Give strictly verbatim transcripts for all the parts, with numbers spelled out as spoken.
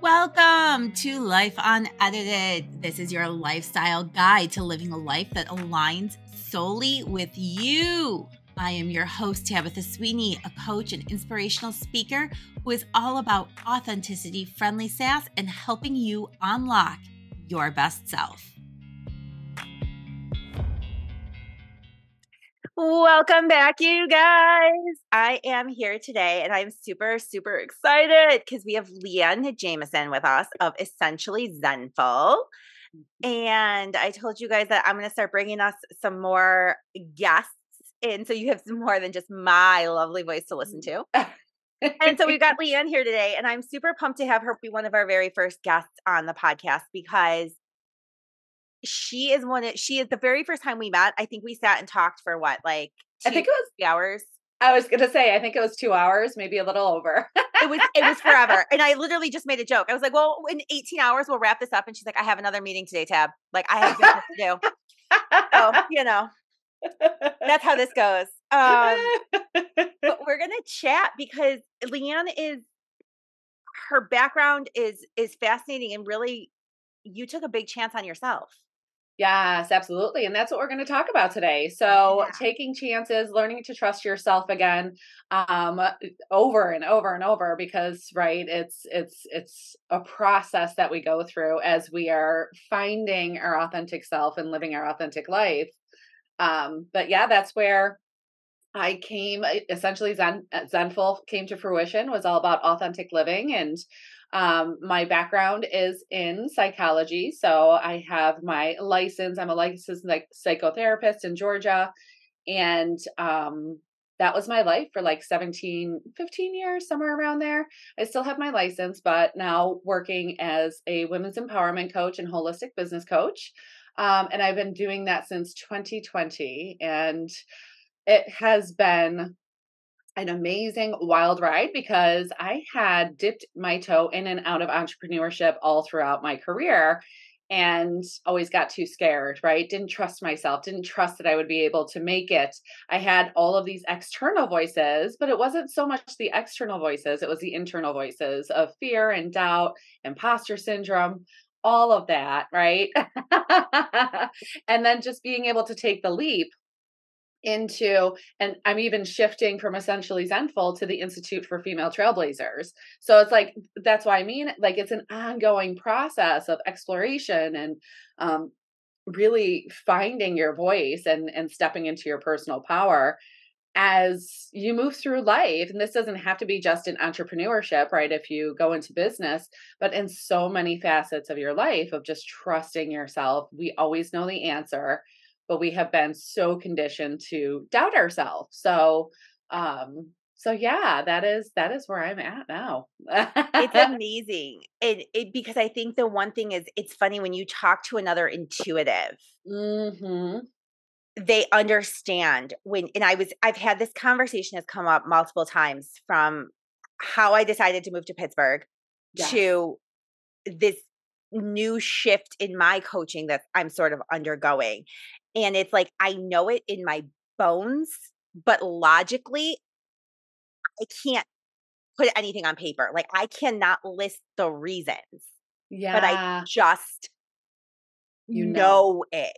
Welcome to Life Unedited. This is your lifestyle guide to living a life that aligns solely with you. I am your host, Tabitha Sweeney, a coach and inspirational speaker who is all about authenticity, friendly sass, and helping you unlock your best self. Welcome back, you guys. I am here today and I'm super, super excited because we have Leanne Jamison with us of Essentially Zenful. And I told you guys that I'm going to start bringing us some more guests in so you have some more than just my lovely voice to listen to. And so we've got Leanne here today and I'm super pumped to have her be one of our very first guests on the podcast because She is one of, she is the very first time we met. I think we sat and talked for what, like two, I think it was three hours. I was going to say, I think it was two hours, maybe a little over. It was, it was forever. And I literally just made a joke. I was like, well, in eighteen hours, we'll wrap this up. And she's like, I have another meeting today, Tab. Like I have business to do. So, you know, that's how this goes. Um, but we're going to chat because Leanne is, her background is, is fascinating and really, you took a big chance on yourself. Yes, absolutely. And that's what we're going to talk about today. So yeah. Taking chances, learning to trust yourself again, um, over and over and over, because, right, it's, it's, it's a process that we go through as we are finding our authentic self and living our authentic life. Um, but yeah, that's where I came, essentially Zen, Zenful came to fruition, was all about authentic living. And Um, my background is in psychology. So I have my license. I'm a licensed like psychotherapist in Georgia. And, um, that was my life for like seventeen, fifteen years, somewhere around there. I still have my license, but now working as a women's empowerment coach and holistic business coach. Um, and I've been doing that since twenty twenty, and it has been an amazing wild ride because I had dipped my toe in and out of entrepreneurship all throughout my career and always got too scared, right? Didn't trust myself, didn't trust that I would be able to make it. I had all of these external voices, but it wasn't so much the external voices. It was the internal voices of fear and doubt, imposter syndrome, all of that, right? And then just being able to take the leap into, and I'm even shifting from Essentially Zenful to the Institute for Female Trailblazers. So it's like, that's what I mean. Like, it's an ongoing process of exploration and um, really finding your voice and, and stepping into your personal power as you move through life. And this doesn't have to be just in entrepreneurship, right? If you go into business, but in so many facets of your life of just trusting yourself. We always know the answer, but we have been so conditioned to doubt ourselves. So, um, so yeah, that is, that is where I'm at now. It's amazing. It, it, because I think the one thing is, it's funny when you talk to another intuitive, mm-hmm. they understand when, and I was, I've had this conversation has come up multiple times from how I decided to move to Pittsburgh yes. to this new shift in my coaching that I'm sort of undergoing. And it's like, I know it in my bones, but logically, I can't put anything on paper. Like, I cannot list the reasons, yeah. but I just you know. know it.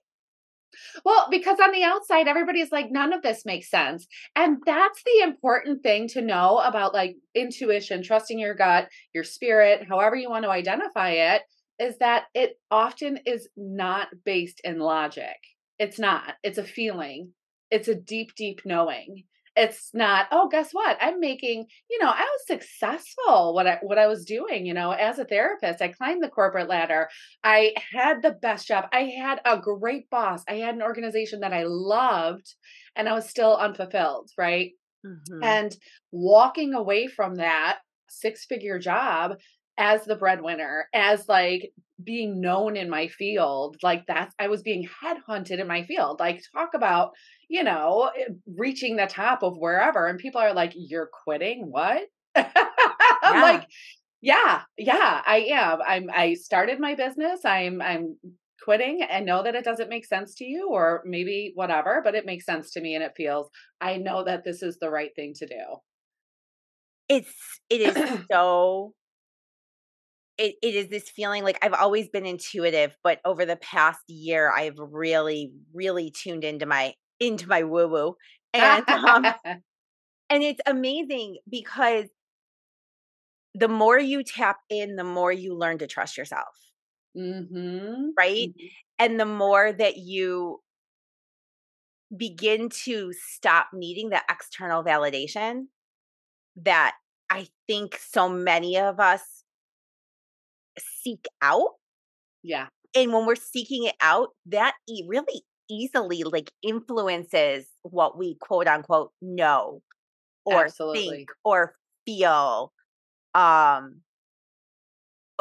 Well, because on the outside, everybody's like, none of this makes sense. And that's the important thing to know about, like, intuition, trusting your gut, your spirit, however you want to identify it, is that it often is not based in logic. It's not. It's a feeling. It's a deep, deep knowing. It's not, oh, guess what? I'm making, you know, I was successful what I, what I was doing, you know, as a therapist. I climbed the corporate ladder. I had the best job. I had a great boss. I had an organization that I loved, and I was still unfulfilled, right? Mm-hmm. And walking away from that six-figure job as the breadwinner, as like being known in my field, like that's, I was being headhunted in my field, like talk about, you know, reaching the top of wherever. And people are like, you're quitting. What? Yeah. I'm like, yeah, yeah, I am. I'm, I started my business. I'm, I'm quitting and know that it doesn't make sense to you or maybe whatever, but it makes sense to me. And it feels, I know that this is the right thing to do. It's, it is so, it, it is this feeling like I've always been intuitive, but over the past year, I've really, really tuned into my, into my woo woo. And, um, and it's amazing because the more you tap in, the more you learn to trust yourself. Mm-hmm. Right. Mm-hmm. And the more that you begin to stop needing the external validation that I think so many of us seek out. Yeah. And when we're seeking it out, that e- really easily like influences what we quote unquote know or Absolutely. think or feel. Um,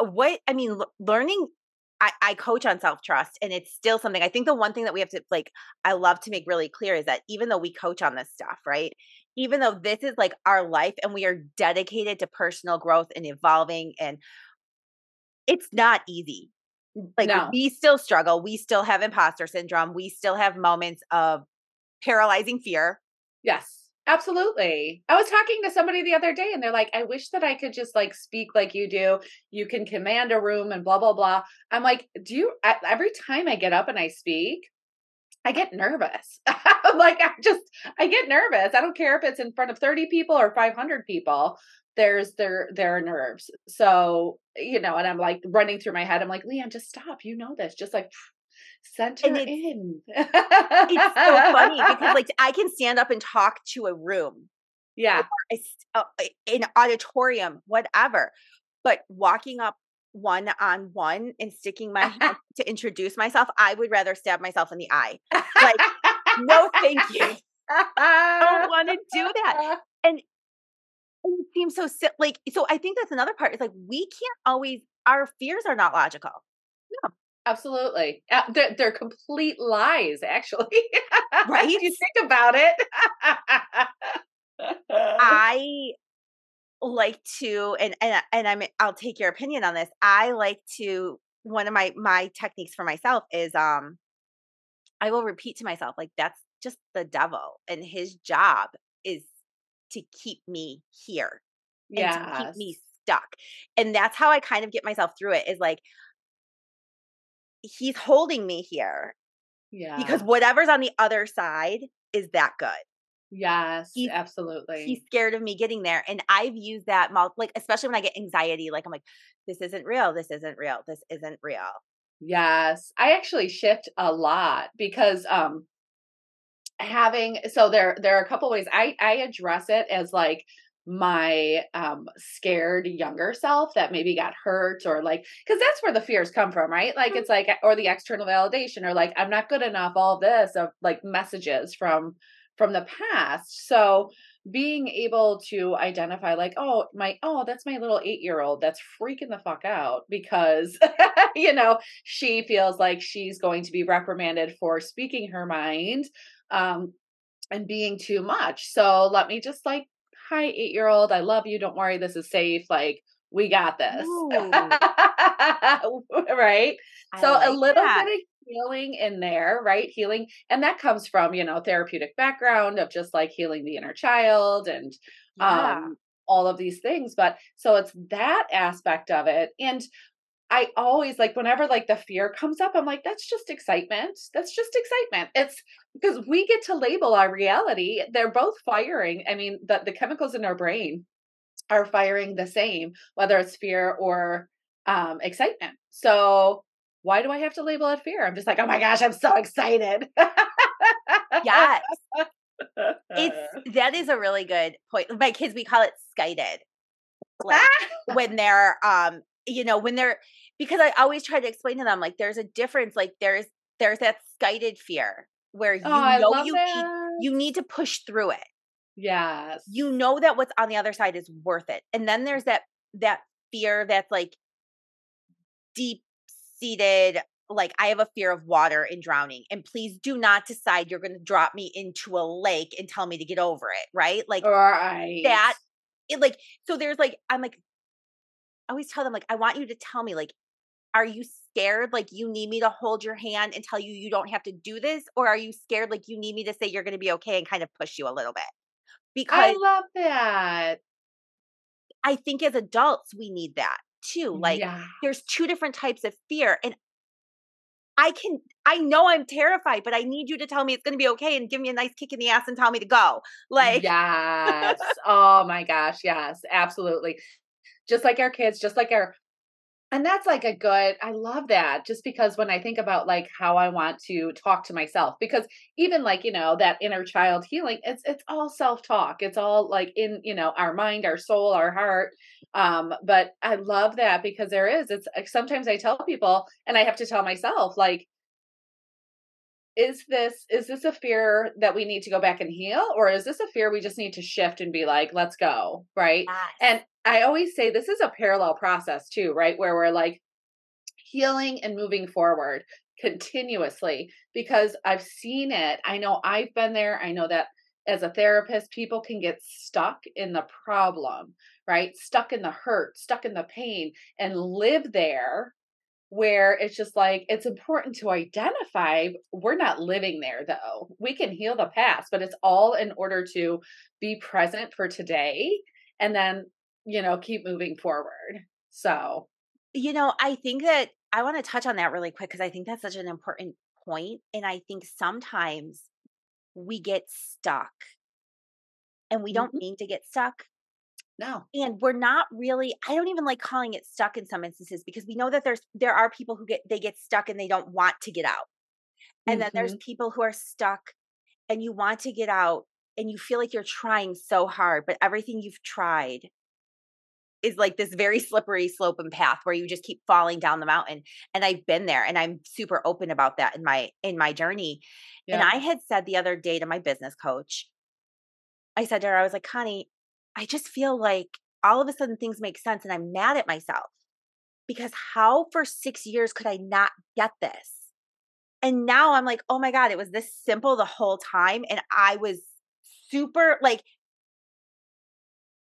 what, I mean, l- learning, I, I coach on self-trust, and it's still something, I think the one thing that we have to like, I love to make really clear is that even though we coach on this stuff, right? Even though this is like our life and we are dedicated to personal growth and evolving, and it's not easy. Like no. we still struggle. We still have imposter syndrome. We still have moments of paralyzing fear. Yes. Absolutely. I was talking to somebody the other day and they're like, I wish that I could just like speak like you do. You can command a room and blah, blah, blah. I'm like, do you, I, every time I get up and I speak, I get nervous. Like I just, I get nervous. I don't care if it's in front of thirty people or five hundred people. There's their, their nerves. So, you know, and I'm like running through my head. I'm like, Leanne, just stop. You know this. Just like center and it's, in. It's so funny because like I can stand up and talk to a room. Yeah. Or an auditorium, whatever. But walking up one on one and sticking my hand to introduce myself, I would rather stab myself in the eye. Like, no, thank you. I don't want to do that. And, and it seems so si- like, so I think that's another part. It's like, we can't always, our fears are not logical. No. Absolutely. Uh, they're, they're complete lies, actually. Right? If you think about it. I like to, and, and, and I'm, I'll take your opinion on this. I like to, one of my, my techniques for myself is, um, I will repeat to myself, like, that's just the devil. And his job is to keep me here. Yeah. And to keep me stuck. And that's how I kind of get myself through it, is like, he's holding me here. Yeah. Because whatever's on the other side is that good. Yes, he's, absolutely. He's scared of me getting there. And I've used that, like, especially when I get anxiety, like I'm like, this isn't real. This isn't real. This isn't real. Yes. I actually shift a lot because, um, having, so there, there are a couple ways I, I address it as like, my um scared younger self that maybe got hurt, or like, because that's where the fears come from, right? Like, it's like, or the external validation, or like, I'm not good enough, all this of like messages from from the past. So being able to identify like, oh my, oh, that's my little eight-year-old that's freaking the fuck out because, you know, she feels like she's going to be reprimanded for speaking her mind um and being too much. So let me just like, hi, eight-year-old, I love you. Don't worry. This is safe. Like, we got this. Right. I so like a little that. bit of healing in there, right? Healing. And that comes from, you know, therapeutic background of just like healing the inner child and yeah. um, all of these things. But so it's that aspect of it. And I always like, whenever like the fear comes up, I'm like, that's just excitement. That's just excitement. It's because we get to label our reality. They're both firing. I mean, the, the chemicals in our brain are firing the same, whether it's fear or um, excitement. So why do I have to label it fear? I'm just like, oh my gosh, I'm so excited. Yes. It's, that is a really good point. My kids, we call it skited. Like, when they're, um, you know, when they're, because I always try to explain to them, like, there's a difference. Like there's, there's that skited fear where you oh, know you need, you need to push through it. Yes. You know that what's on the other side is worth it. And then there's that, that fear that's like deep seated. Like, I have a fear of water and drowning, and please do not decide you're going to drop me into a lake and tell me to get over it. Right. Like right. that, it like, so there's like, I'm like, I always tell them, like, I want you to tell me, like, are you scared? Like, you need me to hold your hand and tell you you don't have to do this? Or are you scared? Like, you need me to say you're going to be okay and kind of push you a little bit? Because I love that. I think as adults, we need that too. Like yeah. there's two different types of fear, and I can, I know I'm terrified, but I need you to tell me it's going to be okay and give me a nice kick in the ass and tell me to go. Like, yes. Oh my gosh. Yes, absolutely. Just like our kids, just like our, and that's like a good, I love that, just because when I think about like how I want to talk to myself, because even like, you know, that inner child healing, it's, it's all self-talk. It's all like in, you know, our mind, our soul, our heart. Um, but I love that, because there is, it's sometimes I tell people, and I have to tell myself, like, is this, is this a fear that we need to go back and heal? Or is this a fear we just need to shift and be like, let's go. Right. Yes. And I always say this is a parallel process too, right? Where we're like healing and moving forward continuously, because I've seen it. I know I've been there. I know that as a therapist, people can get stuck in the problem, right? Stuck in the hurt, stuck in the pain, and live there, where it's just like, it's important to identify we're not living there though. We can heal the past, but it's all in order to be present for today and then, you know, keep moving forward. So, you know, I think that I want to touch on that really quick, because I think that's such an important point. And I think sometimes we get stuck and we don't mm-hmm. mean to get stuck. No. And we're not really, I don't even like calling it stuck in some instances, because we know that there's, there are people who get, they get stuck and they don't want to get out. And mm-hmm. then there's people who are stuck and you want to get out and you feel like you're trying so hard, but everything you've tried is like this very slippery slope and path where you just keep falling down the mountain. And I've been there, and I'm super open about that in my, in my journey. Yeah. And I had said the other day to my business coach, I said to her, I was like, Connie, I just feel like all of a sudden things make sense, and I'm mad at myself, because how for six years could I not get this? And now I'm like, oh my God, it was this simple the whole time. And I was super like,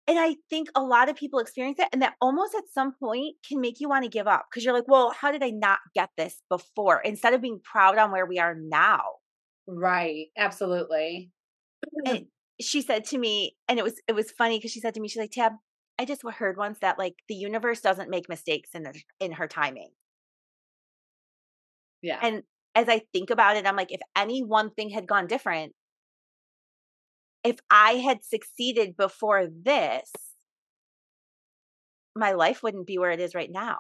and I think a lot of people experience that, and that almost at some point can make you want to give up, because you're like, well, how did I not get this before? Instead of being proud on where we are now. Right. Absolutely. And she said to me, and it was, it was funny, because she said to me, she's like, Tab, I just heard once that like the universe doesn't make mistakes in, the, in her timing. Yeah. And as I think about it, I'm like, if any one thing had gone different, if I had succeeded before this, my life wouldn't be where it is right now.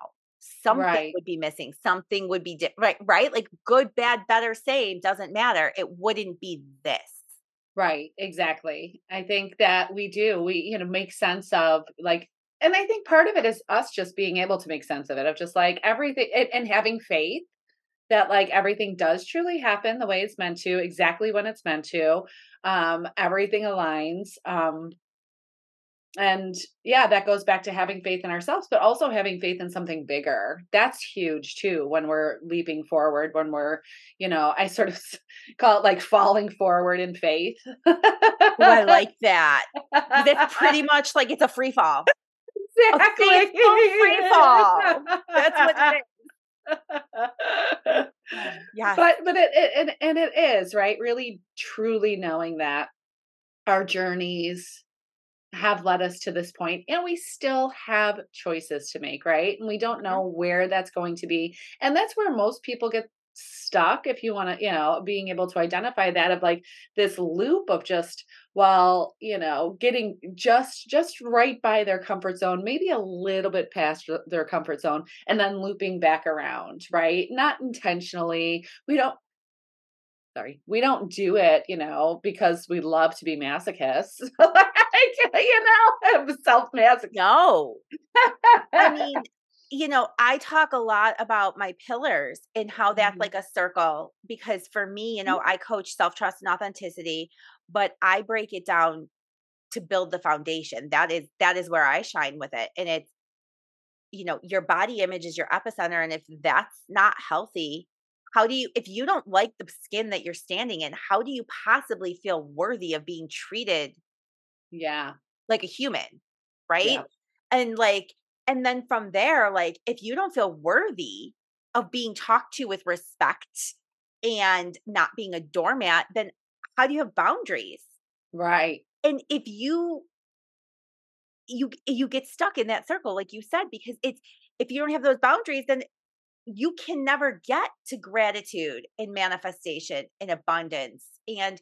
Something right. would be missing. Something would be different, right, right? Like good, bad, better, same, doesn't matter. It wouldn't be this. Right. Exactly. I think that we do, we, you know, make sense of like, and I think part of it is us just being able to make sense of it, of just like everything, and, and having faith that like everything does truly happen the way it's meant to, exactly when it's meant to, um, everything aligns. Um, and yeah, that goes back to having faith in ourselves, but also having faith in something bigger. That's huge too. When we're leaping forward, when we're, you know, I sort of call it like falling forward in faith. Well, I like that. That's pretty much like it's a free fall. Exactly. A free fall. That's what it is. Yeah. But, but it, it, and, and it is, right? Really, truly knowing that our journeys have led us to this point, and we still have choices to make, right? And we don't know where that's going to be. And that's where most people get stuck, if you want to, you know, being able to identify that, of like this loop of just, well, you know, getting just, just right by their comfort zone, maybe a little bit past their comfort zone, and then looping back around, right? Not intentionally. We don't, Sorry. We don't do it, you know, because we love to be masochists. Like, you know, I'm self-masochist. No. I mean, you know, I talk a lot about my pillars and how that's mm-hmm. like a circle, because for me, you know, I coach self-trust and authenticity, but I break it down to build the foundation. That is, that is where I shine with it. And it's, you know, your body image is your epicenter. And if that's not healthy, how do you, if you don't like the skin that you're standing in, how do you possibly feel worthy of being treated? Yeah. Like a human, right? Yeah. And like, and then from there, like, if you don't feel worthy of being talked to with respect and not being a doormat, then how do you have boundaries? Right. And if you you you get stuck in that circle, like you said, because it's, if you don't have those boundaries, then you can never get to gratitude and manifestation and abundance. And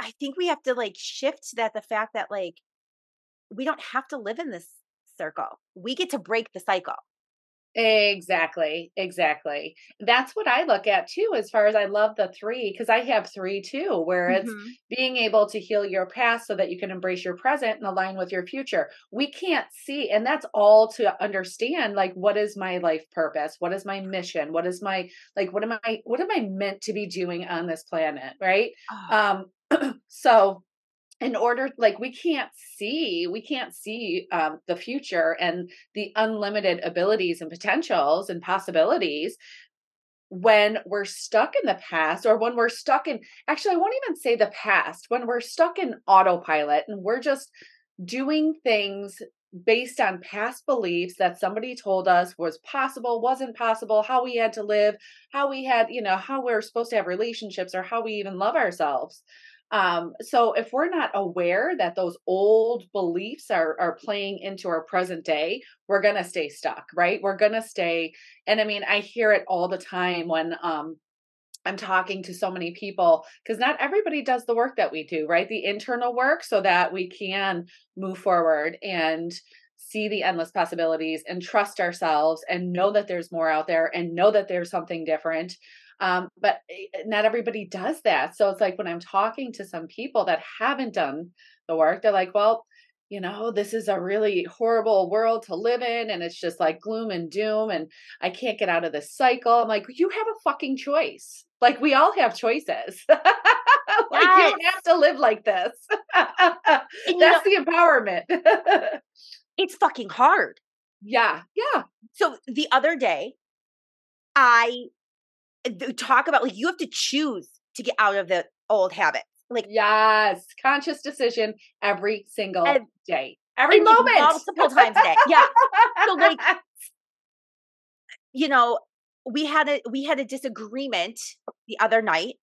I think we have to like shift that, the fact that like, we don't have to live in this circle. We get to break the cycle. Exactly. Exactly. That's what I look at too, as far as I love the three, because I have three too, where mm-hmm. it's being able to heal your past so that you can embrace your present and align with your future. We can't see. And that's all to understand, like, what is my life purpose? What is my mission? What is my, like, what am I, what am I meant to be doing on this planet? Right. Oh. Um, so in order, like, we can't see, we can't see um, the future and the unlimited abilities and potentials and possibilities when we're stuck in the past, or when we're stuck in, actually, I won't even say the past, when we're stuck in autopilot and we're just doing things based on past beliefs that somebody told us was possible, wasn't possible, how we had to live, how we had, you know, how we're supposed to have relationships, or how we even love ourselves. Um, so if we're not aware that those old beliefs are, are playing into our present day, we're going to stay stuck, right? We're going to stay. And I mean, I hear it all the time when, um, I'm talking to so many people, because not everybody does the work that we do, right? The internal work, so that we can move forward and see the endless possibilities and trust ourselves and know that there's more out there and know that there's something different. Um, but not everybody does that. So it's like when I'm talking to some people that haven't done the work, they're like, well, you know, this is a really horrible world to live in. And it's just like gloom and doom. And I can't get out of this cycle. I'm like, you have a fucking choice. Like, we all have choices. Like, yes. You don't have to live like this. That's you know, the empowerment. It's fucking hard. Yeah. Yeah. So the other day, I... talk about like, you have to choose to get out of the old habits. Like, yes, conscious decion every single every, day, every moment, like multiple times a day. Yeah. So like, you know, we had a we had a disagreement the other night,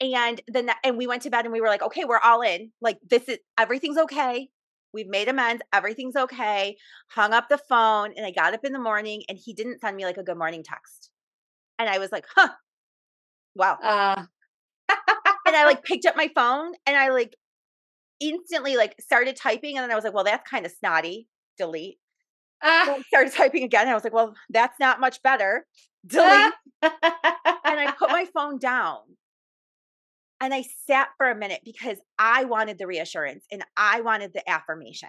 and then and we went to bed and we were like, okay, we're all in. Like, this is everything's okay. We've made amends. Everything's okay. Hung up the phone, and I got up in the morning, and he didn't send me like a good morning text. And I was like, huh, wow. Uh. And I like picked up my phone and I like instantly like started typing. And then I was like, well, that's kind of snotty. Delete. Uh. So I started typing again. And I was like, well, that's not much better. Delete. Uh. And I put my phone down. And I sat for a minute because I wanted the reassurance and I wanted the affirmation.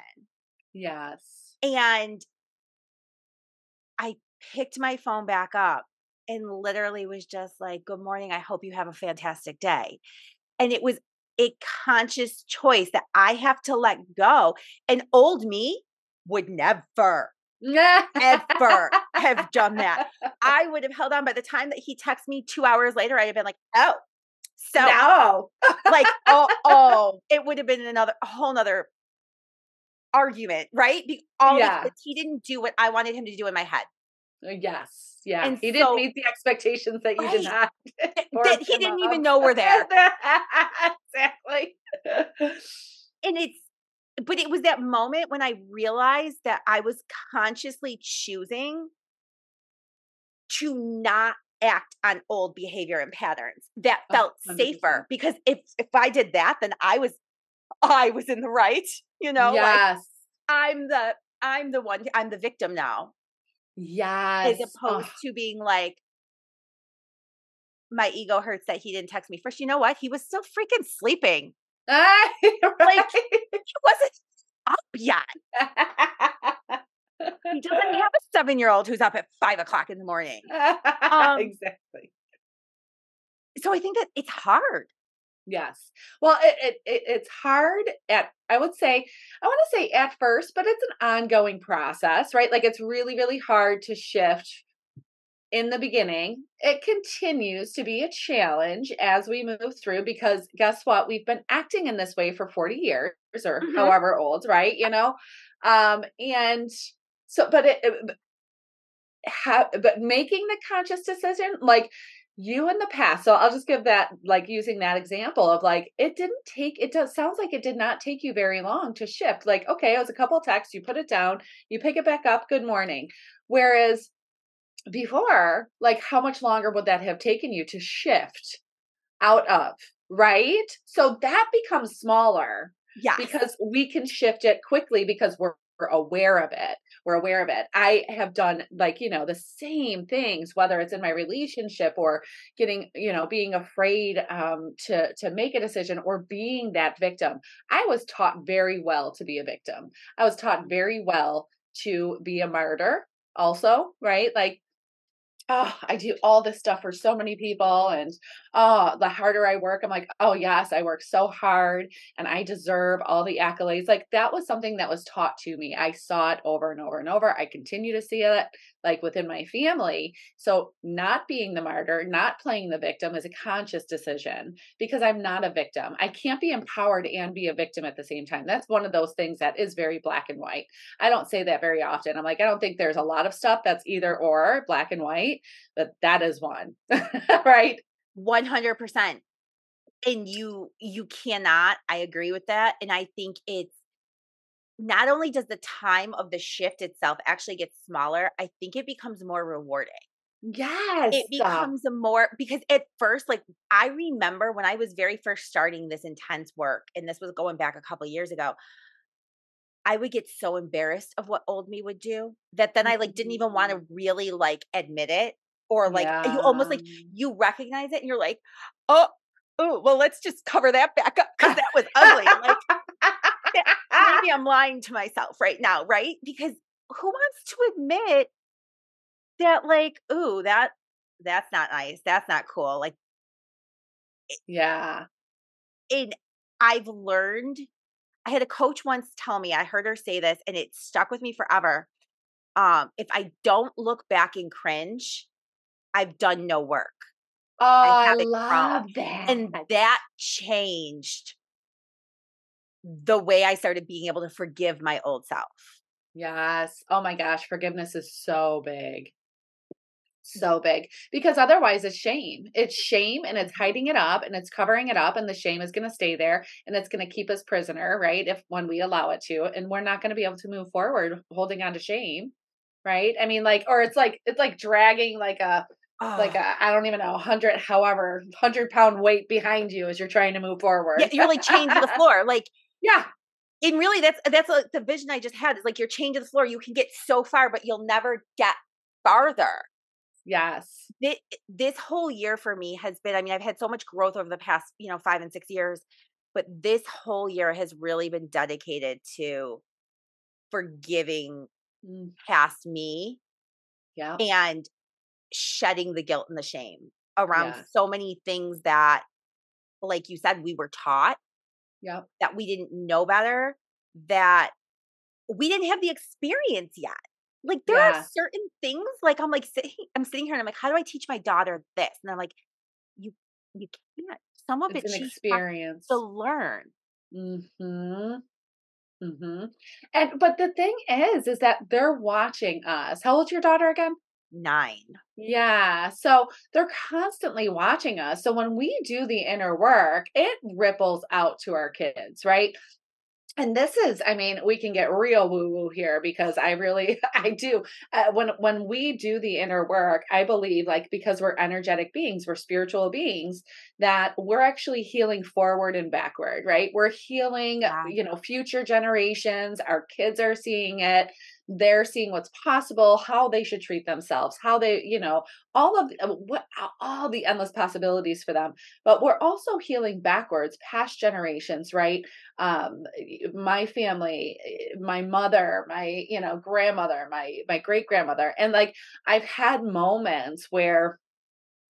Yes. And I picked my phone back up. And literally was just like, good morning. I hope you have a fantastic day. And it was a conscious choice that I have to let go. And old me would never, ever have done that. I would have held on. By the time that he texted me two hours later, I'd have been like, oh, so no. Like, oh, oh, it would have been another, a whole nother argument, right? All yeah. Because he didn't do what I wanted him to do in my head. Yes. Yeah. And he so, didn't meet the expectations that you right. did not. That he didn't up. even know were there. Exactly. And it's, but it was that moment when I realized that I was consciously choosing to not act on old behavior and patterns that felt oh, safer, because if, if I did that, then I was, I was in the right, you know, yes. Like, I'm the, I'm the one, I'm the victim now. Yes. As opposed oh. to being like, my ego hurts that he didn't text me first. You know what? He was still freaking sleeping. Right, right. Like, he wasn't up yet. He doesn't have a seven-year-old who's up at five o'clock in the morning. Um, exactly. So I think that it's hard. Yes. Well, it, it it's hard at, I would say, I want to say at first, but it's an ongoing process, right? Like, it's really, really hard to shift in the beginning. It continues to be a challenge as we move through, because guess what? We've been acting in this way for forty years or mm-hmm. however old, right? You know? Um, and so, but it, it ha, but making the conscious decision, like, you in the past. So I'll just give that, like using that example of like, it didn't take, it does, sounds like it did not take you very long to shift. Like, okay, it was a couple of texts, you put it down, you pick it back up. Good morning. Whereas before, like how much longer would that have taken you to shift out of, right? So that becomes smaller. Yeah, because we can shift it quickly because we're, we're aware of it. We're aware of it. I have done like, you know, the same things, whether it's in my relationship or getting, you know, being afraid um, to, to make a decision or being that victim. I was taught very well to be a victim. I was taught very well to be a martyr also, right? Like, oh, I do all this stuff for so many people. And oh, the harder I work, I'm like, oh yes, I work so hard and I deserve all the accolades. Like that was something that was taught to me. I saw it over and over and over. I continue to see it like within my family. So not being the martyr, not playing the victim is a conscious decision because I'm not a victim. I can't be empowered and be a victim at the same time. That's one of those things that is very black and white. I don't say that very often. I'm like, I don't think there's a lot of stuff that's either or black and white. But that is one, right? one hundred percent. And you, you cannot, I agree with that. And I think it's not only does the time of the shift itself actually get smaller, I think it becomes more rewarding. Yes. It becomes a more, because at first, like I remember when I was very first starting this intense work, and this was going back a couple of years ago, I would get so embarrassed of what old me would do that then I like didn't even want to really like admit it or like yeah. you almost like you recognize it and you're like, oh, oh, well, let's just cover that back up because that was ugly. Like maybe I'm lying to myself right now, right? Because who wants to admit that like, ooh, that that's not nice. That's not cool. Like, yeah. And I've learned. I had a coach once tell me, I heard her say this and it stuck with me forever. Um, if I don't look back and cringe, I've done no work. Oh, I, I love from. that. And that changed the way I started being able to forgive my old self. Yes. Oh my gosh. Forgiveness is so big. So big, because otherwise it's shame. It's shame and it's hiding it up and it's covering it up, and the shame is going to stay there and it's going to keep us prisoner, right? If when we allow it to, and we're not going to be able to move forward holding on to shame, right? I mean, like, or it's like, it's like dragging like a, oh. like a, I don't even know, hundred, however, hundred pound weight behind you as you're trying to move forward. Yeah, you're like chained to the floor. Like, yeah. And really that's, that's like the vision I just had is like you're chained to the floor. You can get so far, but you'll never get farther. Yes. This, this whole year for me has been, I mean, I've had so much growth over the past, you know, five and six years, but this whole year has really been dedicated to forgiving past me yeah. and shedding the guilt and the shame around yeah. so many things that, like you said, we were taught yeah. that we didn't know better, that we didn't have the experience yet. Like there yeah. are certain things like, I'm like, sitting, I'm sitting here and I'm like, how do I teach my daughter this? And I'm like, you, you can't, some of it's it an experience to learn. Mm-hmm. Mm-hmm. And, but the thing is, is that they're watching us. How old's your daughter again? Nine. Yeah. So they're constantly watching us. So when we do the inner work, it ripples out to our kids, right? And this is, I mean, we can get real woo-woo here because I really, I do. Uh, when when we do the inner work, I believe like because we're energetic beings, we're spiritual beings, that we're actually healing forward and backward, right? We're healing, wow. you know, future generations. Our kids are seeing it. They're seeing what's possible, how they should treat themselves, how they, you know, all of the, what, all the endless possibilities for them. But we're also healing backwards, past generations, right? Um, my family, my mother, my, you know, grandmother, my, my great grandmother. And like, I've had moments where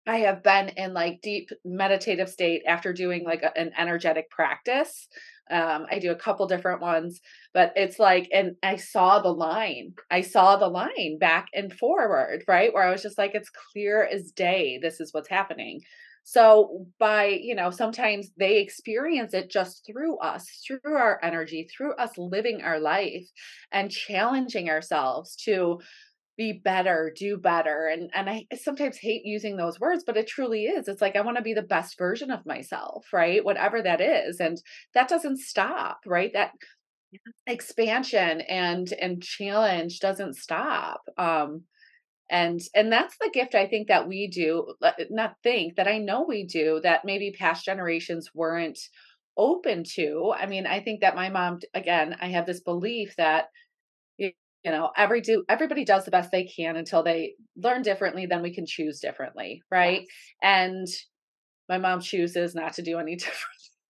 I have been in like deep meditative state after doing like a, an energetic practice. Um, I do a couple different ones, but it's like, and I saw the line, I saw the line back and forward, right? Where I was just like, it's clear as day. This is what's happening. So by, you know, sometimes they experience it just through us, through our energy, through us living our life and challenging ourselves to be better, do better. And and I sometimes hate using those words, but it truly is. It's like, I want to be the best version of myself, right? Whatever that is. And that doesn't stop, right? That expansion and, and challenge doesn't stop. Um, and, and that's the gift I think that we do not think that I know we do that maybe past generations weren't open to. I mean, I think that my mom, again, I have this belief that, you know, every do everybody does the best they can until they learn differently, then we can choose differently. Right. Yes. And my mom chooses not to do any different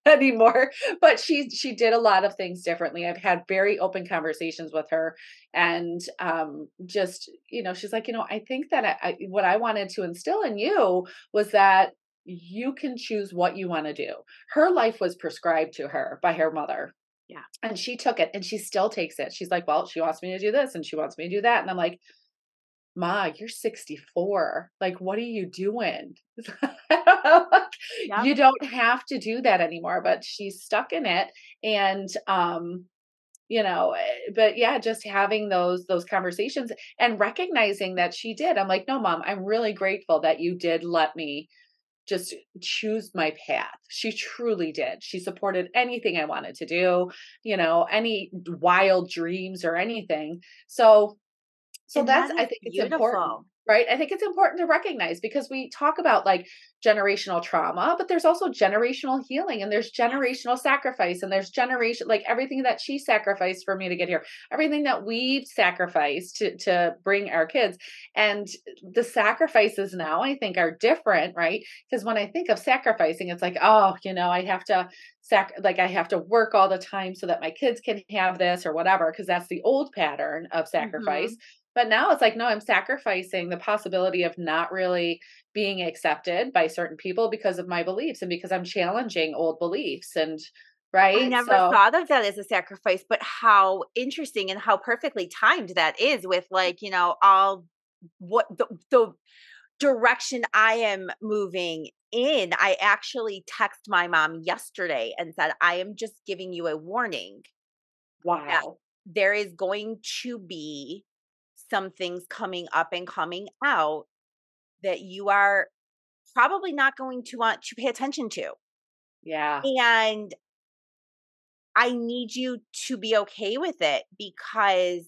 anymore, but she, she did a lot of things differently. I've had very open conversations with her and, um, just, you know, she's like, you know, I think that I, I, what I wanted to instill in you was that you can choose what you want to do. Her life was prescribed to her by her mother. Yeah. And she took it and she still takes it. She's like, well, she wants me to do this and she wants me to do that. And I'm like, Ma, you're sixty-four. Like, what are you doing? Yeah. You don't have to do that anymore, but she's stuck in it. And, um, you know, but yeah, just having those, those conversations and recognizing that she did. I'm like, no, Mom, I'm really grateful that you did let me just choose my path. She truly did. She supported anything I wanted to do, you know, any wild dreams or anything. So, so and that's, that I think beautiful. It's important, right? I think it's important to recognize because we talk about like generational trauma, but there's also generational healing and there's generational sacrifice and there's generation, like everything that she sacrificed for me to get here, everything that we've sacrificed to, to bring our kids. And the sacrifices now I think are different, right? Because when I think of sacrificing, it's like, oh, you know, I have to sac, like I have to work all the time so that my kids can have this or whatever, because that's the old pattern of sacrifice. Mm-hmm. But now it's like, no, I'm sacrificing the possibility of not really being accepted by certain people because of my beliefs and because I'm challenging old beliefs. And right. I never so, thought of that as a sacrifice, but how interesting and how perfectly timed that is with like, you know, all what the, the direction I am moving in. I actually texted my mom yesterday and said, I am just giving you a warning. Wow. There is going to be some things coming up and coming out that you are probably not going to want to pay attention to. Yeah. And I need you to be okay with it because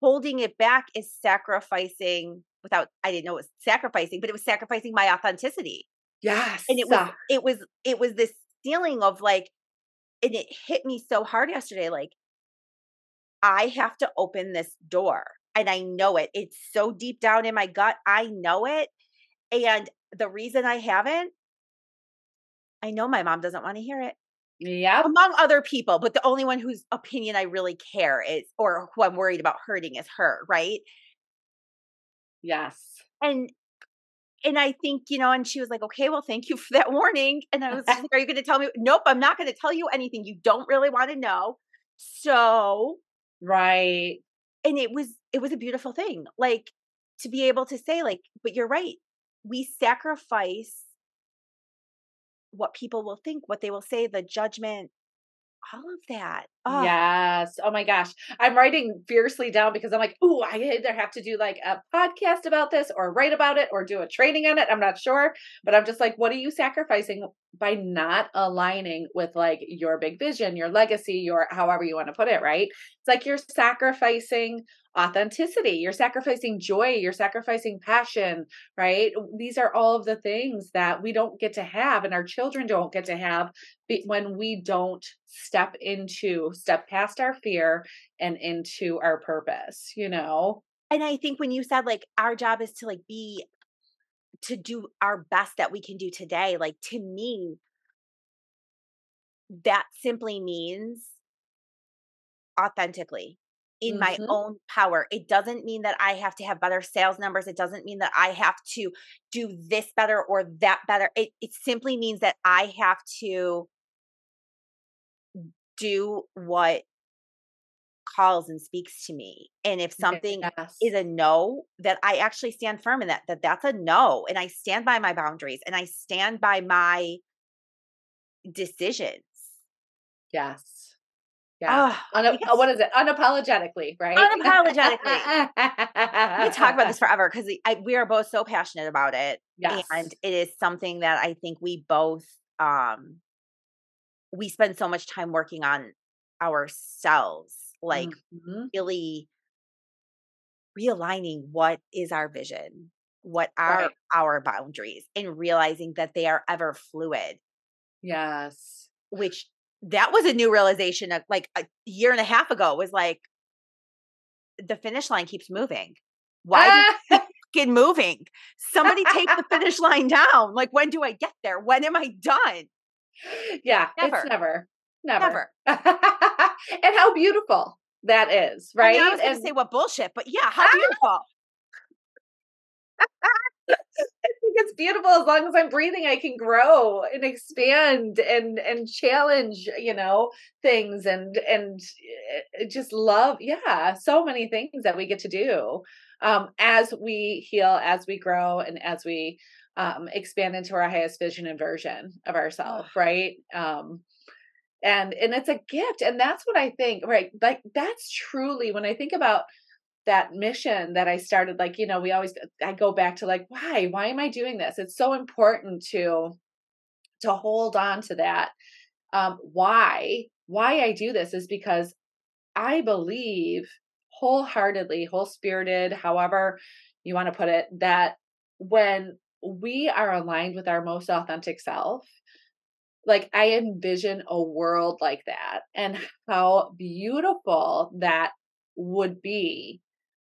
holding it back is sacrificing without, I didn't know it was sacrificing, but it was sacrificing my authenticity. Yes. And it was, it was, it was this feeling of like, and it hit me so hard yesterday. Like, I have to open this door. And I know it. It's so deep down in my gut. I know it. And the reason I haven't, I know my mom doesn't want to hear it. Yeah. Among other people, but the only one whose opinion I really care is, or who I'm worried about hurting is her, right? Yes. And and I think, you know, and she was like, okay, well, thank you for that warning. And I was like, are you going to tell me? Nope, I'm not going to tell you anything you don't really want to know. So. Right. And it was, it was a beautiful thing, like to be able to say like, but you're right. We sacrifice what people will think, what they will say, the judgment, all of that. Oh. Yes. Oh my gosh. I'm writing fiercely down because I'm like, ooh, I either have to do like a podcast about this or write about it or do a training on it. I'm not sure, but I'm just like, what are you sacrificing by not aligning with like your big vision, your legacy, your, however you want to put it, right? It's like, you're sacrificing authenticity. You're sacrificing joy. You're sacrificing passion, right? These are all of the things that we don't get to have and our children don't get to have when we don't step into step past our fear and into our purpose, you know? And I think when you said like, our job is to like be, to do our best that we can do today. Like to me, that simply means authentically in mm-hmm. my own power. It doesn't mean that I have to have better sales numbers. It doesn't mean that I have to do this better or that better. It, it simply means that I have to do what calls and speaks to me. And if something yes. is a no, that I actually stand firm in that, that that's a no. And I stand by my boundaries and I stand by my decisions. Yes. Yeah. Oh, Una- yes. What is it? Unapologetically, right? Unapologetically. We could talk about this forever because we are both so passionate about it. Yes. And it is something that I think we both, um, we spend so much time working on ourselves, like mm-hmm. really realigning what is our vision, what are right. our boundaries, and realizing that they are ever fluid. Yes. Which that was a new realization of like a year and a half ago was like, the finish line keeps moving. Why do you keep moving? Somebody take the finish line down. Like, when do I get there? When am I done? Yeah. Never. It's never, never. never. And how beautiful that is, right? I, mean, I was going to say what bullshit, but yeah, how beautiful. I think it's beautiful. As long as I'm breathing, I can grow and expand and, and challenge, you know, things and, and just love. Yeah. So many things that we get to do, um, as we heal, as we grow, and as we, um, expand into our highest vision and version of ourselves. Oh. Right. Um, and, and it's a gift. And that's what I think, right? Like, that's truly, when I think about that mission that I started, like, you know, we always, I go back to like, why, why am I doing this? It's so important to, to hold on to that. Um, why, why I do this is because I believe wholeheartedly, whole spirited, however you want to put it, that when we are aligned with our most authentic self, like, I envision a world like that, and how beautiful that would be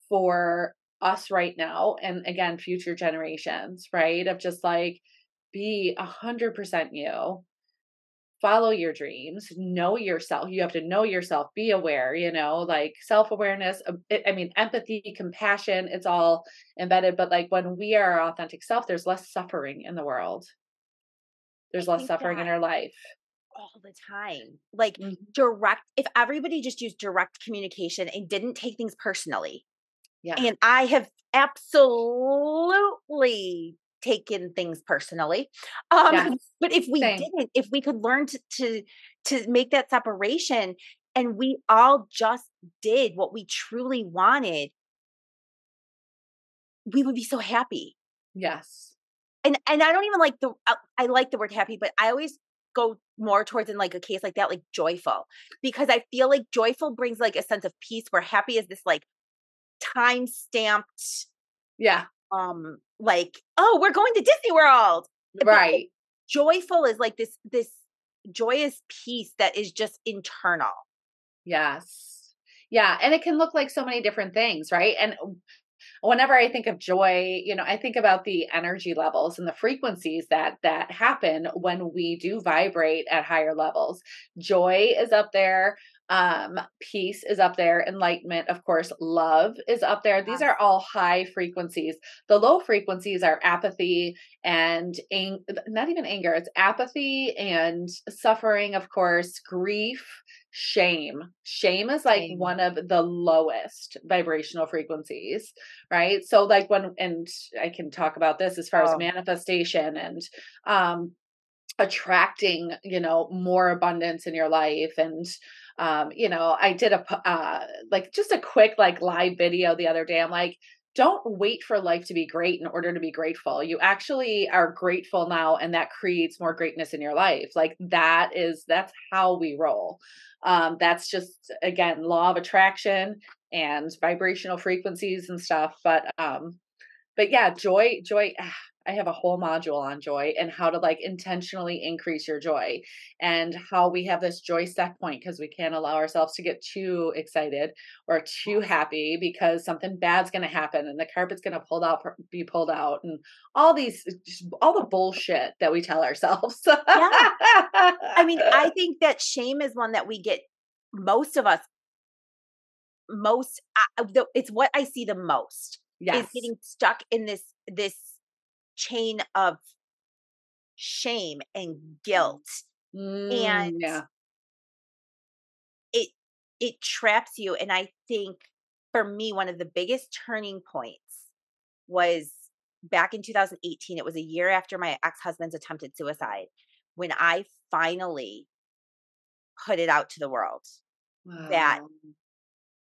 for us right now. And again, future generations, right? Of just like, be a hundred percent you, follow your dreams, know yourself. You have to know yourself, be aware, you know, like self-awareness, I mean, empathy, compassion, it's all embedded. But like, when we are our authentic self, there's less suffering in the world. There's less suffering in our life. All the time. Like mm-hmm. direct, if everybody just used direct communication and didn't take things personally. Yeah. And I have absolutely taken things personally. Um, yes. But if we Same. didn't, if we could learn to, to, to make that separation, and we all just did what we truly wanted, we would be so happy. Yes. And, and I don't even like the, I, I like the word happy, but I always go more towards, in like a case like that, like joyful, because I feel like joyful brings like a sense of peace, where happy is this like time stamped. Yeah. Um, like, oh, we're going to Disney World. Right. Like, joyful is like this, this joyous peace that is just internal. Yes. Yeah. And it can look like so many different things. Right. And whenever I think of joy, you know, I think about the energy levels and the frequencies that that happen when we do vibrate at higher levels. Joy is up there. Um, peace is up there. Enlightenment, of course, love is up there. These are all high frequencies. The low frequencies are apathy and ang- not even anger. It's apathy and suffering, of course, grief, shame. Shame is like shame. One of the lowest vibrational frequencies, right? So like when, and I can talk about this as far oh. as manifestation and, um, attracting, you know, more abundance in your life. And, um, you know, I did a, uh, like just a quick, like live video the other day. I'm like, don't wait for life to be great in order to be grateful. You actually are grateful now, and that creates more greatness in your life. Like that is, that's how we roll. Um, that's just, again, law of attraction and vibrational frequencies and stuff. But, um, but yeah, joy, joy, ah, I have a whole module on joy and how to like intentionally increase your joy, and how we have this joy set point because we can't allow ourselves to get too excited or too happy, because something bad's going to happen and the carpet's going to pulled out, be pulled out, and all these, all the bullshit that we tell ourselves. Yeah. I mean, I think that shame is one that we get most of us most. It's what I see the most yes. is getting stuck in this, this, chain of shame and guilt, mm, and yeah. it it traps you. And I think for me, one of the biggest turning points was back in two thousand eighteen. It was a year after my ex-husband's attempted suicide, when I finally put it out to the world. Wow. That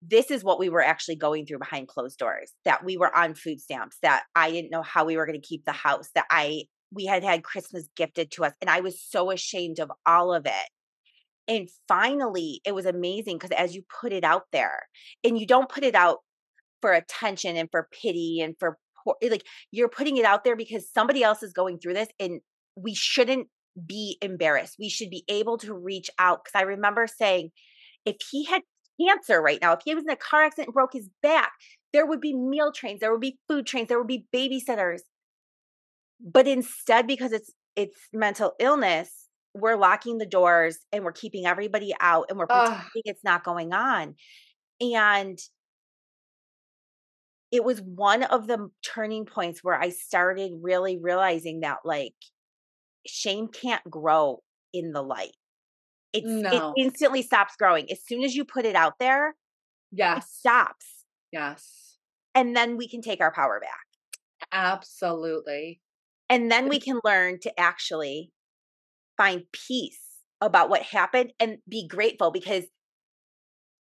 this is what we were actually going through behind closed doors, that we were on food stamps, that I didn't know how we were going to keep the house, that I, we had had Christmas gifted to us. And I was so ashamed of all of it. And finally, it was amazing because as you put it out there, and you don't put it out for attention and for pity and for poor, like you're putting it out there because somebody else is going through this and we shouldn't be embarrassed. We should be able to reach out. Because I remember saying, if he had cancer right now, if he was in a car accident and broke his back, there would be meal trains, there would be food trains, there would be babysitters. But instead, because it's it's mental illness, we're locking the doors and we're keeping everybody out and we're pretending Ugh. It's not going on. And it was one of the turning points where I started really realizing that like shame can't grow in the light. It's, no. It instantly stops growing. As soon as you put it out there, yes. It stops. Yes. And then we can take our power back. Absolutely. And then we can learn to actually find peace about what happened and be grateful, because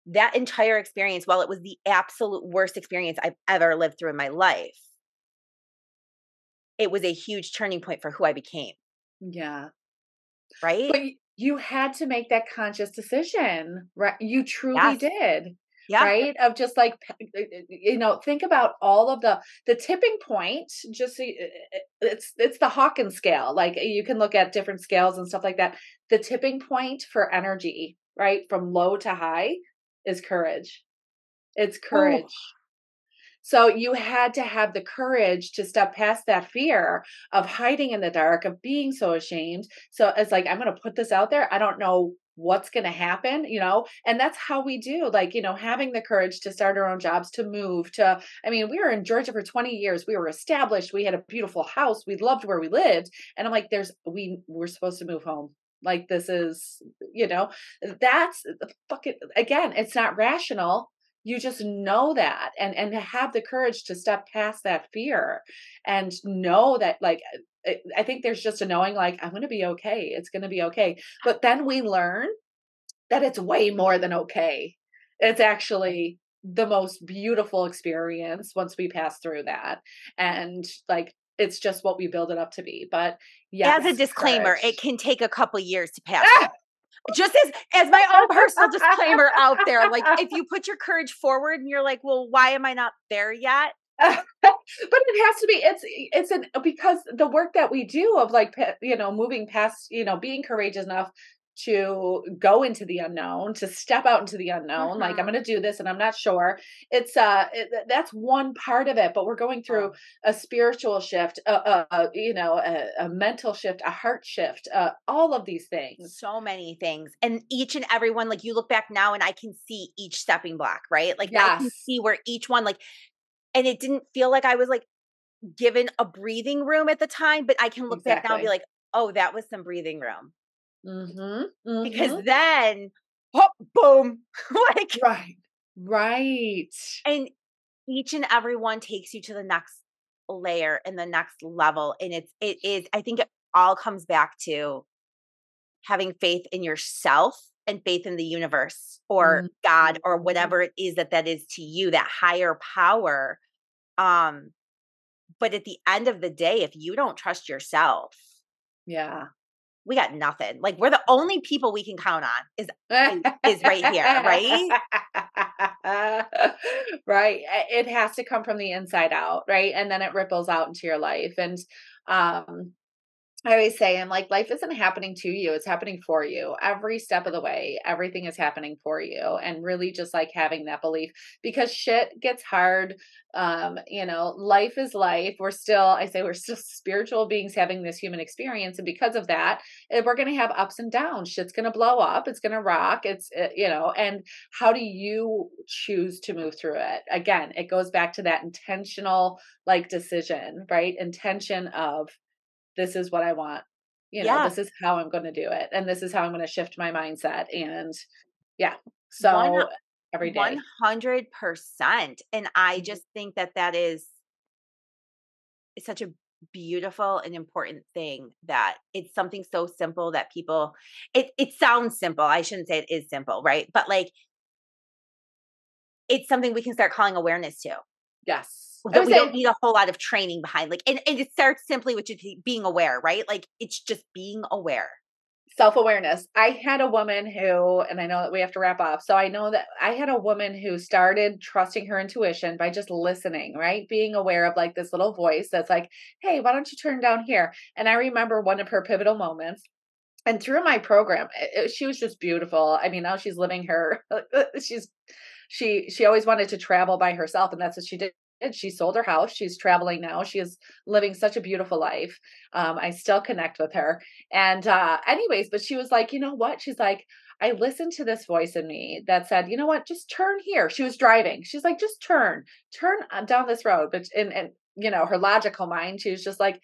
that entire experience, while it was the absolute worst experience I've ever lived through in my life, it was a huge turning point for who I became. Yeah. Right? But you had to make that conscious decision, right? You truly yes. did. Yeah. Right. Of just like, you know, think about all of the, the tipping point, just, it's, it's the Hawkins scale. Like you can look at different scales and stuff like that. The tipping point for energy, right? From low to high is courage. It's courage. Oh. So you had to have the courage to step past that fear of hiding in the dark, of being so ashamed. So it's like, I'm going to put this out there. I don't know what's going to happen, you know, and that's how we do, like, you know, having the courage to start our own jobs, to move to, I mean, we were in Georgia for twenty years. We were established. We had a beautiful house. We loved where we lived. And I'm like, there's, we we're supposed to move home. Like, this is, you know, that's fucking, again, it's not rational. You just know that, and, and to have the courage to step past that fear and know that, like, I think there's just a knowing, like, I'm going to be okay. It's going to be okay. But then we learn that it's way more than okay. It's actually the most beautiful experience once we pass through that. And like, it's just what we build it up to be. But yeah, as a disclaimer, courage. It can take a couple years to pass. Ah! Just as, as my own personal disclaimer out there, like if you put your courage forward and you're like, well, why am I not there yet? But it has to be, it's, it's an, because the work that we do of like, you know, moving past, you know, being courageous enough to go into the unknown, to step out into the unknown, mm-hmm. like I'm going to do this and I'm not sure. It's uh, it, that's one part of it, but we're going through a spiritual shift, a, a, you know, a, a mental shift, a heart shift, uh, all of these things. So many things. And each and every one, like you look back now and I can see each stepping block, right? Like yes. I can see where each one, like, and it didn't feel like I was like given a breathing room at the time, but I can look exactly. back now and be like, oh, that was some breathing room. Mm-hmm, mm-hmm. Because then, oh, boom, like right, right, and each and every one takes you to the next layer and the next level, and it's it is. I think it all comes back to having faith in yourself and faith in the universe or mm-hmm. God or whatever it is that that is to you, that higher power. Um, but at the end of the day, if you don't trust yourself, yeah. we got nothing. Like we're the only people we can count on is, is right here. Right. Right. It has to come from the inside out. Right. And then it ripples out into your life. And, um, I always say, I'm like, life isn't happening to you. It's happening for you. Every step of the way, everything is happening for you. And really just like having that belief, because shit gets hard. Um, you know, life is life. We're still, I say, we're still spiritual beings having this human experience. And because of that, we're going to have ups and downs. Shit's going to blow up. It's going to rock. It's, you know, and how do you choose to move through it? Again, it goes back to that intentional like decision, right? Intention of, this is what I want, you know, yeah. this is how I'm going to do it. And this is how I'm going to shift my mindset. And yeah, so One, every day. one hundred percent. And I just think that that is it's such a beautiful and important thing that it's something so simple that people, it, it sounds simple. I shouldn't say it is simple, right? But like it's something we can start calling awareness to. Yes. That we saying, don't need a whole lot of training behind. Like, and, and it starts simply with just being aware, right? Like, it's just being aware. Self-awareness. I had a woman who, and I know that we have to wrap up. So I know that I had a woman who started trusting her intuition by just listening, right? Being aware of like this little voice that's like, hey, why don't you turn down here? And I remember one of her pivotal moments. And through my program, it, she was just beautiful. I mean, now she's living her, she's, she, she always wanted to travel by herself. And that's what she did. She sold her house. She's traveling now. She is living such a beautiful life. Um, I still connect with her. And uh, anyways, but she was like, you know what? She's like, I listened to this voice in me that said, you know what? Just turn here. She was driving. She's like, just turn, turn down this road. But and, and you know, her logical mind, she was just like,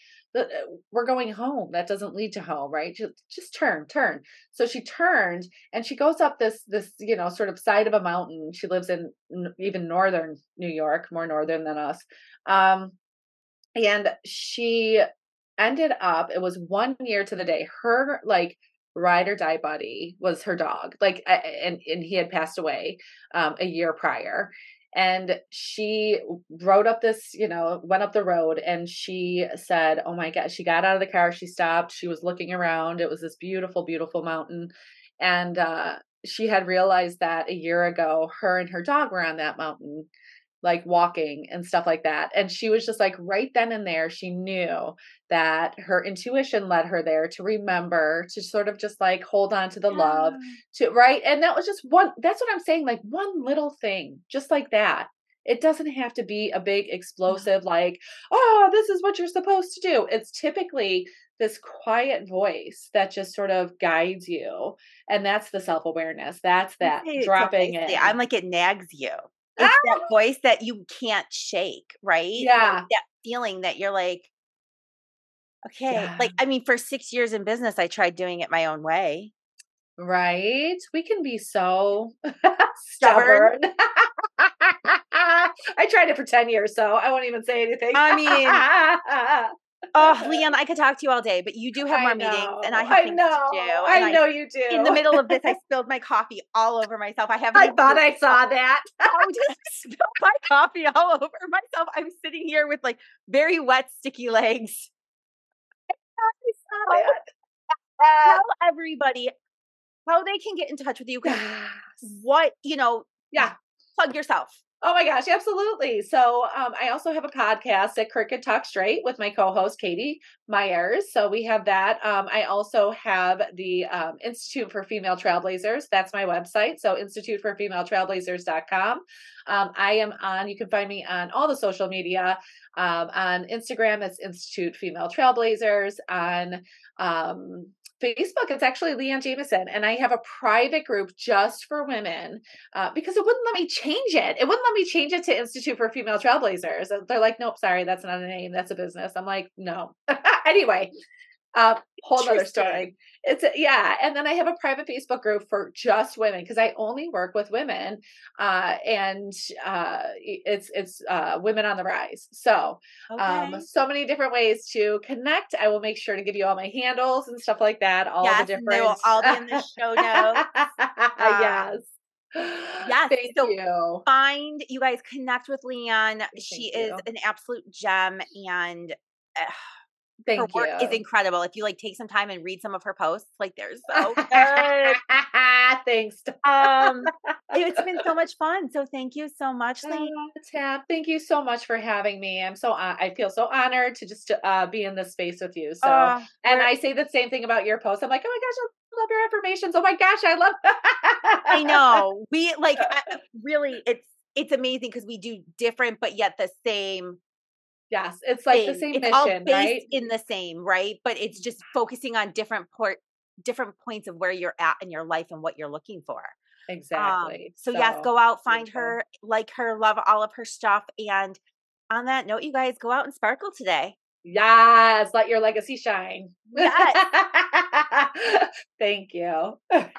we're going home. That doesn't lead to home, right? Just, just turn, turn. So she turned and she goes up this, this, you know, sort of side of a mountain. She lives in even northern New York, more northern than us. Um, and she ended up, it was one year to the day, her like ride or die buddy was her dog. Like, and, and he had passed away um, a year prior. And she rode up this, you know, went up the road and she said, oh my God, she got out of the car. She stopped. She was looking around. It was this beautiful, beautiful mountain. And uh, she had realized that a year ago, her and her dog were on that mountain, like walking and stuff like that. And she was just like right then and there, she knew that her intuition led her there to remember, to sort of just like hold on to the yeah. love, to right. And that was just one, that's what I'm saying. Like one little thing, just like that. It doesn't have to be a big explosive, yeah. like, oh, this is what you're supposed to do. It's typically this quiet voice that just sort of guides you. And that's the self-awareness. That's that it's dropping it. I'm like, it nags you. It's that voice that you can't shake, right? Yeah. Like that feeling that you're like, okay. Yeah. Like, I mean, for six years in business, I tried doing it my own way. Right. We can be so stubborn. stubborn. I tried it for ten years, so I won't even say anything. I mean... Oh, Leanne, I could talk to you all day, but you do have more meetings and I have things to do. I know you do. In the middle of this, I spilled my coffee all over myself. I haven't. I thought I saw that. I just spilled my coffee all over myself. I'm sitting here with like very wet, sticky legs. I thought I saw that. Tell everybody how they can get in touch with you. What, you know, yeah, plug yourself. Oh my gosh, absolutely. So um, I also have a podcast at Cricket Talk Straight with my co-host, Katie Myers. So we have that. Um, I also have the um, Institute for Female Trailblazers. That's my website. So institute for female trailblazers dot com. Um, I am on, you can find me on all the social media. Um, on Instagram, it's Institute Female Trailblazers. On um Facebook, it's actually Leanne Jamison, and I have a private group just for women uh, because it wouldn't let me change it. It wouldn't let me change it to Institute for Female Trailblazers. They're like, nope, sorry, that's not a name. That's a business. I'm like, no. Anyway, uh, whole other story. It's a, yeah. And then I have a private Facebook group for just women because I only work with women, uh, and uh, it's it's uh, women on the rise. So okay. um, so many different ways to connect. I will make sure to give you all my handles and stuff like that. All yes, the different. They will all be in the show notes. Uh, yes. Yes. Thank so you. Find you guys connect with Leanne. Thank she you. Is an absolute gem, and. Uh, Thank her work you. Is incredible. If you like take some time and read some of her posts, like they're so good. Thanks. Um, it's been so much fun. So thank you so much, Leanne. Uh, thank you so much for having me. I'm so uh, I feel so honored to just uh, be in this space with you. So uh, and I say the same thing about your posts. I'm like, oh my gosh, I love your affirmations. Oh my gosh, I love. I know we like I, really. It's it's amazing because we do different, but yet the same. Yes. It's like thing. The same it's mission, all based right? in the same, right? But it's just focusing on different port, different points of where you're at in your life and what you're looking for. Exactly. Um, so, so yes, go out, find beautiful. Her, like her, love all of her stuff. And on that note, you guys go out and sparkle today. Yes. Let your legacy shine. Yes. Thank you.